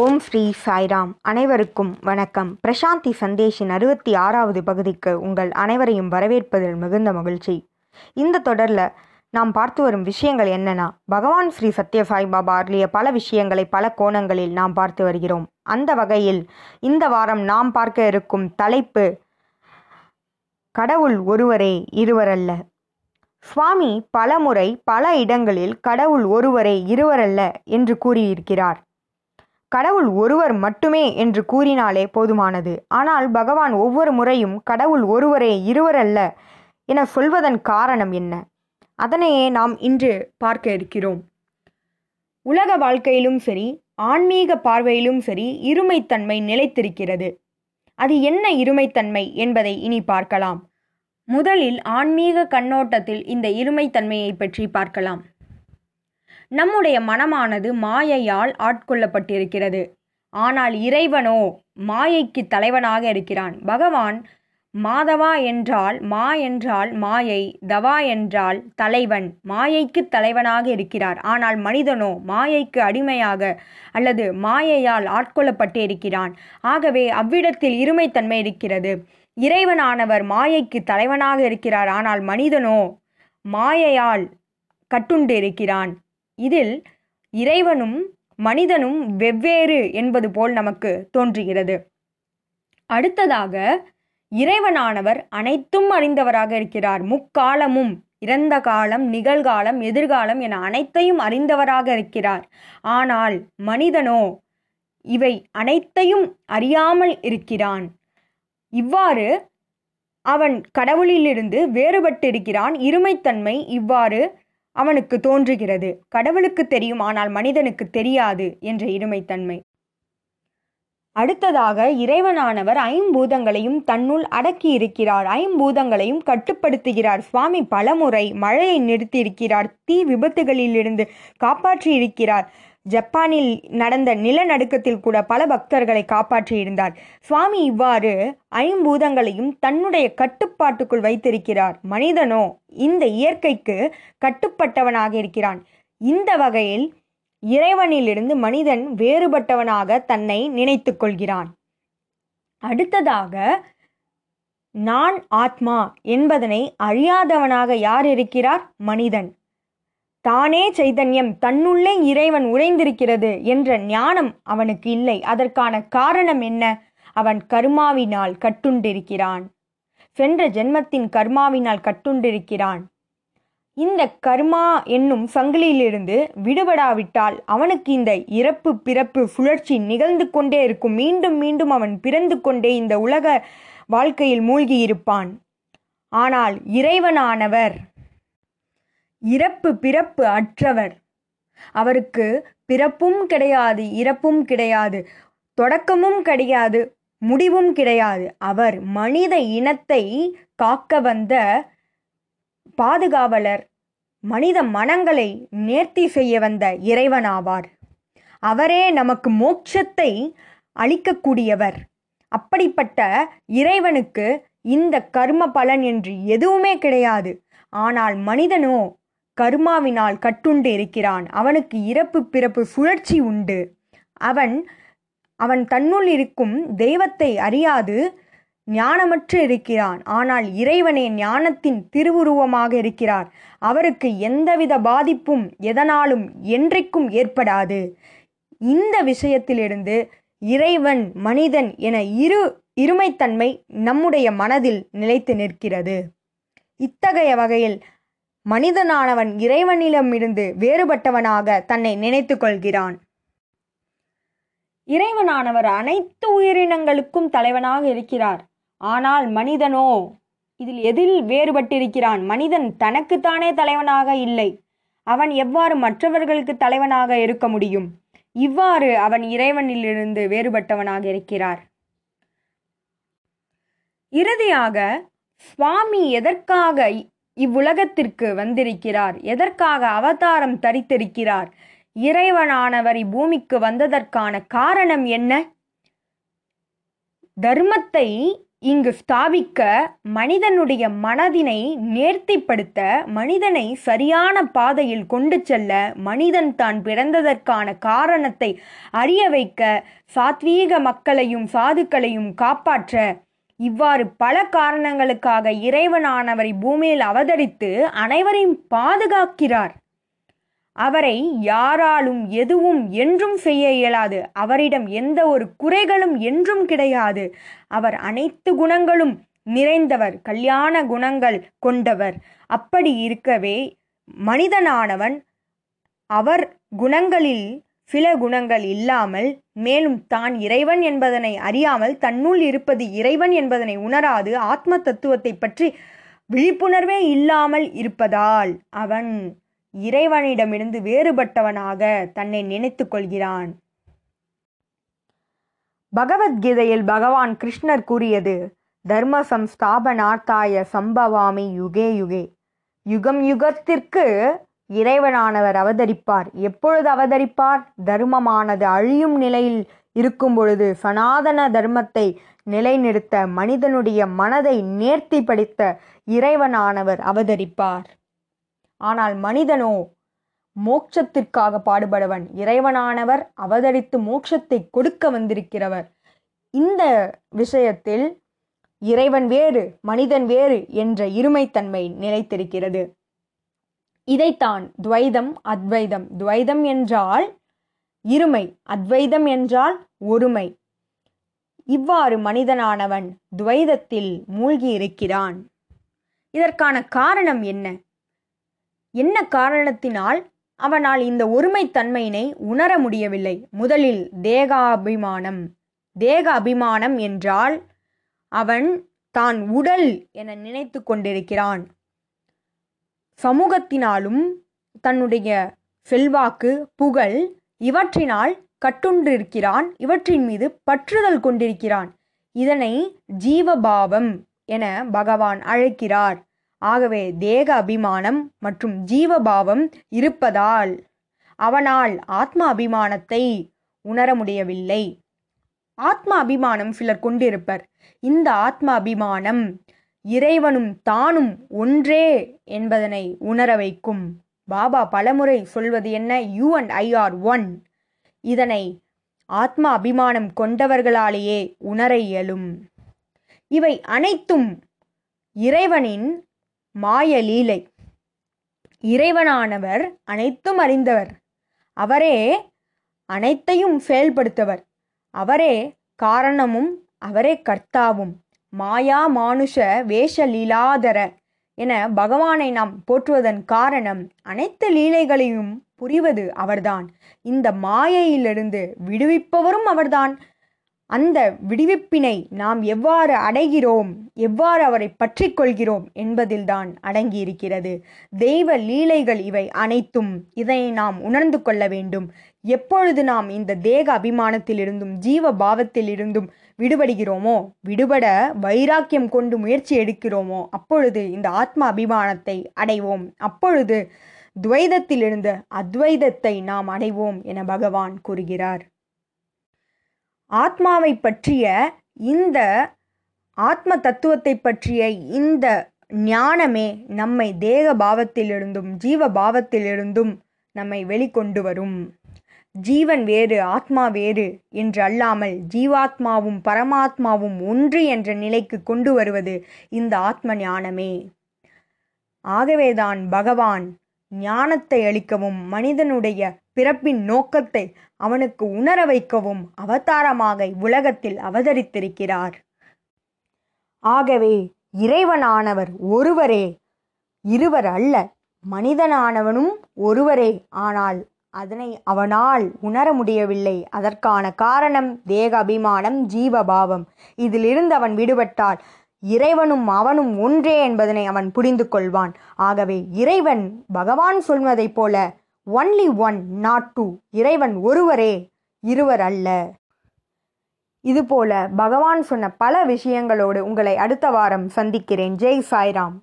ஓம் ஸ்ரீ சாய்ராம். அனைவருக்கும் வணக்கம். பிரசாந்தி சந்தேஷின் 66வது பகுதிக்கு உங்கள் அனைவரையும் வரவேற்பதில் மிகுந்த மகிழ்ச்சி. இந்த தொடரில் நாம் பார்த்து வரும் விஷயங்கள் என்னன்னா, பகவான் ஸ்ரீ சத்ய சாய் பாபா அருளிய பல விஷயங்களை பல கோணங்களில் நாம் பார்த்து வருகிறோம். அந்த வகையில் இந்த வாரம் நாம் பார்க்க இருக்கும் தலைப்பு, கடவுள் ஒருவரே இருவரல்ல. சுவாமி பலமுறை பல இடங்களில் கடவுள் ஒருவரே இருவரல்ல என்று கூறியிருக்கிறார். கடவுள் ஒருவர் மட்டுமே என்று கூறினாலே போதுமானது. ஆனால் பகவான் ஒவ்வொரு முறையும் கடவுள் ஒருவரே இருவரல்ல என சொல்வதன் காரணம் என்ன? அதனையே நாம் இன்று பார்க்க இருக்கிறோம். உலக வாழ்க்கையிலும் சரி, ஆன்மீக பார்வையிலும் சரி, இருமைத்தன்மை நிலைத்திருக்கிறது. அது என்ன இருமைத்தன்மை என்பதை இனி பார்க்கலாம். முதலில் ஆன்மீக கண்ணோட்டத்தில் இந்த இருமைத்தன்மையை பற்றி பார்க்கலாம். நம்முடைய மனமானது மாயையால் ஆட்கொள்ளப்பட்டிருக்கிறது. ஆனால் இறைவனோ மாயைக்கு தலைவனாக இருக்கிறான். பகவான் மாதவா என்றால் மா என்றால் மாயை, தவா என்றால் தலைவன், மாயைக்கு தலைவனாக இருக்கிறார். ஆனால் மனிதனோ மாயைக்கு அடிமையாக அல்லது மாயையால் ஆட்கொள்ளப்பட்டு இருக்கிறான். ஆகவே அவ்விடத்தில் இருமைத்தன்மை இருக்கிறது. இறைவனானவர் மாயைக்கு தலைவனாக இருக்கிறார், ஆனால் மனிதனோ மாயையால் கட்டுண்டு இருக்கிறான். இதில் இறைவனும் மனிதனும் வெவ்வேறு என்பது போல் நமக்கு தோன்றுகிறது. அடுத்ததாக, இறைவனானவர் அனைத்தும் அறிந்தவராக இருக்கிறார். முக்காலமும், இறந்த காலம், நிகழ்காலம், எதிர்காலம் என அனைத்தையும் அறிந்தவராக இருக்கிறார். ஆனால் மனிதனோ இவை அனைத்தையும் அறியாமல் இருக்கிறான். இவ்வாறு அவன் கடவுளிலிருந்து வேறுபட்டிருக்கிறான். இருமைத்தன்மை இவ்வாறு அவனுக்கு தோன்றுகிறது. கடவுளுக்கு தெரியும் ஆனால் மனிதனுக்கு தெரியாது என்ற இருமைத்தன்மை. அடுத்ததாக, இறைவனானவர் ஐம்பூதங்களையும் தன்னுள் அடக்கி இருக்கிறார், ஐம்பூதங்களையும் கட்டுப்படுத்துகிறார். சுவாமி பலமுறை மழையை நிறுத்தி இருக்கிறார், தீ விபத்துகளிலிருந்து காப்பாற்றி இருக்கிறார். ஜப்பானில் நடந்த நிலநடுக்கத்தில் கூட பல பக்தர்களை காப்பாற்றியிருந்தார். சுவாமி இவ்வாறு ஐம்பூதங்களையும் தன்னுடைய கட்டுப்பாட்டுக்குள் வைத்திருக்கிறார். மனிதனோ இந்த இயற்கைக்கு கட்டுப்பட்டவனாக இருக்கிறான். இந்த வகையில் இறைவனிலிருந்து மனிதன் வேறுபட்டவனாக தன்னை நினைத்து கொள்கிறான். அடுத்ததாக, நான் ஆத்மா என்பதனை அறியாதவனாக யார் இருக்கிறார்? மனிதன். தானே சைதன்யம், தன்னுள்ளே இறைவன் உறைந்திருக்கிறது என்ற ஞானம் அவனுக்கு இல்லை. அதற்கான காரணம் என்ன? அவன் கர்மாவினால் கட்டுண்டிருக்கிறான். சென்ற ஜென்மத்தின் கர்மாவினால் கட்டுண்டிருக்கிறான். இந்த கர்மா என்னும் சங்கிலியிலிருந்து விடுபடாவிட்டால் அவனுக்கு இந்த இறப்பு பிறப்பு சுழற்சி நிகழ்ந்து கொண்டே இருக்கும். மீண்டும் மீண்டும் அவன் பிறந்து கொண்டே இந்த உலக வாழ்க்கையில் மூழ்கியிருப்பான். ஆனால் இறைவனானவர் இறப்பு பிறப்பு அற்றவர். அவருக்கு பிறப்பும் கிடையாது, இறப்பும் கிடையாது, தொடக்கமும் கிடையாது, முடிவும் கிடையாது. அவர் மனித இனத்தை காக்க வந்த பாதுகாவலர், மனித மனங்களை நேர்த்தி செய்ய வந்த இறைவனாவார். அவரே நமக்கு மோட்சத்தை அளிக்கக்கூடியவர். அப்படிப்பட்ட இறைவனுக்கு இந்த கர்ம பலன் என்று எதுவுமே கிடையாது. ஆனால் மனிதனோ கர்மாவினால் கட்டுண்டு இருக்கிறான். அவனுக்கு இறப்பு பிறப்பு சுழற்சி உண்டு. அவன் அவன் தன்னுள் இருக்கும் தெய்வத்தை அறியாது ஞானமற்று இருக்கிறான். ஆனால் இறைவனே ஞானத்தின் திருவுருவமாக இருக்கிறார். அவருக்கு எந்தவித பாதிப்பும் எதனாலும் என்றைக்கும் ஏற்படாது. இந்த விஷயத்திலிருந்து இறைவன் மனிதன் என இருமைத்தன்மை நம்முடைய மனதில் நிலைத்து நிற்கிறது. இத்தகைய வகையில் மனிதனானவன் இறைவனிடமிருந்து வேறுபட்டவனாக தன்னை நினைத்து கொள்கிறான். இறைவனானவர் அனைத்து உயிரினங்களுக்கும் தலைவனாக இருக்கிறார். ஆனால் மனிதனோ இதில் எதில் வேறுபட்டிருக்கிறான்? மனிதன் தனக்குத்தானே தலைவனாக இல்லை. அவன் எவ்வாறு மற்றவர்களுக்கு தலைவனாக இருக்க முடியும்? இவ்வாறு அவன் இறைவனிலிருந்து வேறுபட்டவனாக இருக்கிறார். இறுதியாக, சுவாமி எதற்காக இவ்வுலகத்திற்கு வந்திருக்கிறார்? எதற்காக அவதாரம் தரித்திருக்கிறார்? இறைவனானவர் பூமிக்கு வந்ததற்கான காரணம் என்ன? தர்மத்தை இங்கு ஸ்தாபிக்க மனிதனுடைய மனதினை நேர்த்திப்படுத்த, மனிதனை சரியான பாதையில் கொண்டு செல்ல, மனிதன் தான் பிறந்ததற்கான காரணத்தை அறிய வைக்க, சாத்வீக மக்களையும் சாதுக்களையும் காப்பாற்ற, இவ்வாறு பல காரணங்களுக்காக இறைவனானவரை பூமியில் அவதரித்து அனைவரையும் பாதுகாக்கிறார். அவரை யாராலும் எதுவும் என்றும் செய்ய இயலாது. அவரிடம் எந்த ஒரு குறைகளும் என்றும் கிடையாது. அவர் அனைத்து குணங்களும் நிறைந்தவர், கல்யாண குணங்கள் கொண்டவர். அப்படி இருக்கவே மனிதனானவன் அவர் குணங்களில் சில குணங்கள் இல்லாமல், மேலும் தான் இறைவன் என்பதனை அறியாமல், தன்னுள் இருப்பது இறைவன் என்பதனை உணராது, ஆத்ம தத்துவத்தை பற்றி விழிப்புணர்வே இல்லாமல் இருப்பதால் அவன் இறைவனிடமிருந்து வேறுபட்டவனாக தன்னை நினைத்து கொள்கிறான். பகவத்கீதையில் பகவான் கிருஷ்ணர் கூறியது, தர்ம சம்ஸ்தாபனார்த்தாய சம்பவாமி யுகே யுகே. யுகம் யுகத்திற்கு இறைவனானவர் அவதரிப்பார். எப்பொழுது அவதரிப்பார்? தர்மமானது அழியும் நிலையில் இருக்கும் பொழுது சனாதன தர்மத்தை நிலைநிறுத்த, மனிதனுடைய மனதை நேர்த்திப்படுத்த இறைவனானவர் அவதரிப்பார். ஆனால் மனிதனோ மோட்சத்திற்காக பாடுபடவன். இறைவனானவர் அவதரித்து மோட்சத்தை கொடுக்க வந்திருக்கிறவர். இந்த விஷயத்தில் இறைவன் வேறு மனிதன் வேறு என்ற இருமைத்தன்மை நிலைத்திருக்கிறது. இதைத்தான் துவைதம் அத்வைதம். துவைதம் என்றால் இருமை, அத்வைதம் என்றால் ஒருமை. இவ்வாறு மனிதனானவன் துவைதத்தில் மூழ்கி இருக்கிறான். இதற்கான காரணம் என்ன? என்ன காரணத்தினால் அவனால் இந்த ஒருமைத்தன்மையினை உணர முடியவில்லை? முதலில் தேகாபிமானம். தேக அபிமானம் என்றால் அவன் தான் உடல் என நினைத்து கொண்டிருக்கிறான். சமூகத்தினாலும் தன்னுடைய செல்வாக்கு, புகழ் இவற்றினால் கட்டுண்டிருக்கிறான். இவற்றின் மீது பற்றுதல் கொண்டிருக்கிறான். இதனை ஜீவபாவம் என பகவான் அழைக்கிறார். ஆகவே தேக அபிமானம் மற்றும் ஜீவபாவம் இருப்பதால் அவனால் ஆத்ம அபிமானத்தை உணர முடியவில்லை. ஆத்ம அபிமானம் சிலர் கொண்டிருப்பர். இந்த ஆத்ம அபிமானம் இறைவனும் தானும் ஒன்றே என்பதனை உணர வைக்கும். பாபா பலமுறை சொல்வது என்ன? You and I are one. இதனை ஆத்ம அபிமானம் கொண்டவர்களாலேயே உணர இயலும். இவை அனைத்தும் இறைவனின் மாய லீலை. இறைவனானவர் அனைத்தும் அறிந்தவர். அவரே அனைத்தையும் செயல்படுத்தவர். அவரே காரணமும் அவரே கர்த்தாவும். மாயா மானுஷ வேஷ லீலாதர என பகவானை நாம் போற்றுவதன் காரணம் அனைத்து லீலைகளையும் புரிவது அவர்தான். இந்த மாயையிலிருந்து விடுவிப்பவரும் அவர்தான். அந்த விடுவிப்பினை நாம் எவ்வாறு அடைகிறோம், எவ்வாறு அவரை பற்றி கொள்கிறோம் என்பதில்தான் அடங்கியிருக்கிறது தெய்வ லீலைகள் இவை அனைத்தும். இதனை நாம் உணர்ந்து கொள்ள வேண்டும். எப்பொழுது நாம் இந்த தேக அபிமானத்திலிருந்தும் ஜீவ பாவத்திலிருந்தும் விடுபடுகிறோமோ, விடுபட வைராக்கியம் கொண்டு முயற்சி எடுக்கிறோமோ, அப்பொழுது இந்த ஆத்ம அபிமானத்தை அடைவோம். அப்பொழுது துவைதத்திலிருந்து அத்வைதத்தை நாம் அடைவோம் என பகவான் கூறுகிறார். ஆத்மாவை பற்றிய இந்த ஆத்ம தத்துவத்தை பற்றிய இந்த ஞானமே நம்மை தேக பாவத்திலிருந்தும் ஜீவ பாவத்திலிருந்தும் நம்மை வெளிக்கொண்டு வரும். ஜீவன் வேறு ஆத்மா வேறு என்று அல்லாமல் ஜீவாத்மாவும் பரமாத்மாவும் ஒன்று என்ற நிலைக்கு கொண்டு வருவது இந்த ஆத்ம ஞானமே. ஆகவேதான் பகவான் ஞானத்தை அளிக்கவும், மனிதனுடைய பிறப்பின் நோக்கத்தை அவனுக்கு உணர வைக்கவும் அவதாரமாக உலகத்தில் அவதரித்திருக்கிறார். ஆகவே இறைவனானவர் ஒருவரே, இருவர் அல்ல. மனிதனானவனும் ஒருவரே. ஆனால் அதனை அவனால் உணர முடியவில்லை. அதற்கான காரணம் தேக அபிமானம், ஜீவபாவம். இதிலிருந்து அவன் விடுபட்டால் இறைவனும் அவனும் ஒன்றே என்பதனை அவன் புரிந்து கொள்வான். ஆகவே இறைவன் பகவான் சொல்வதைப் போல ஒன்லி ஒன் நாட் டூ, இறைவன் ஒருவரே இருவர் அல்ல. இதுபோல பகவான் சொன்ன பல விஷயங்களோடு உங்களை அடுத்த வாரம் சந்திக்கிறேன். ஜெய் சாய்ராம்.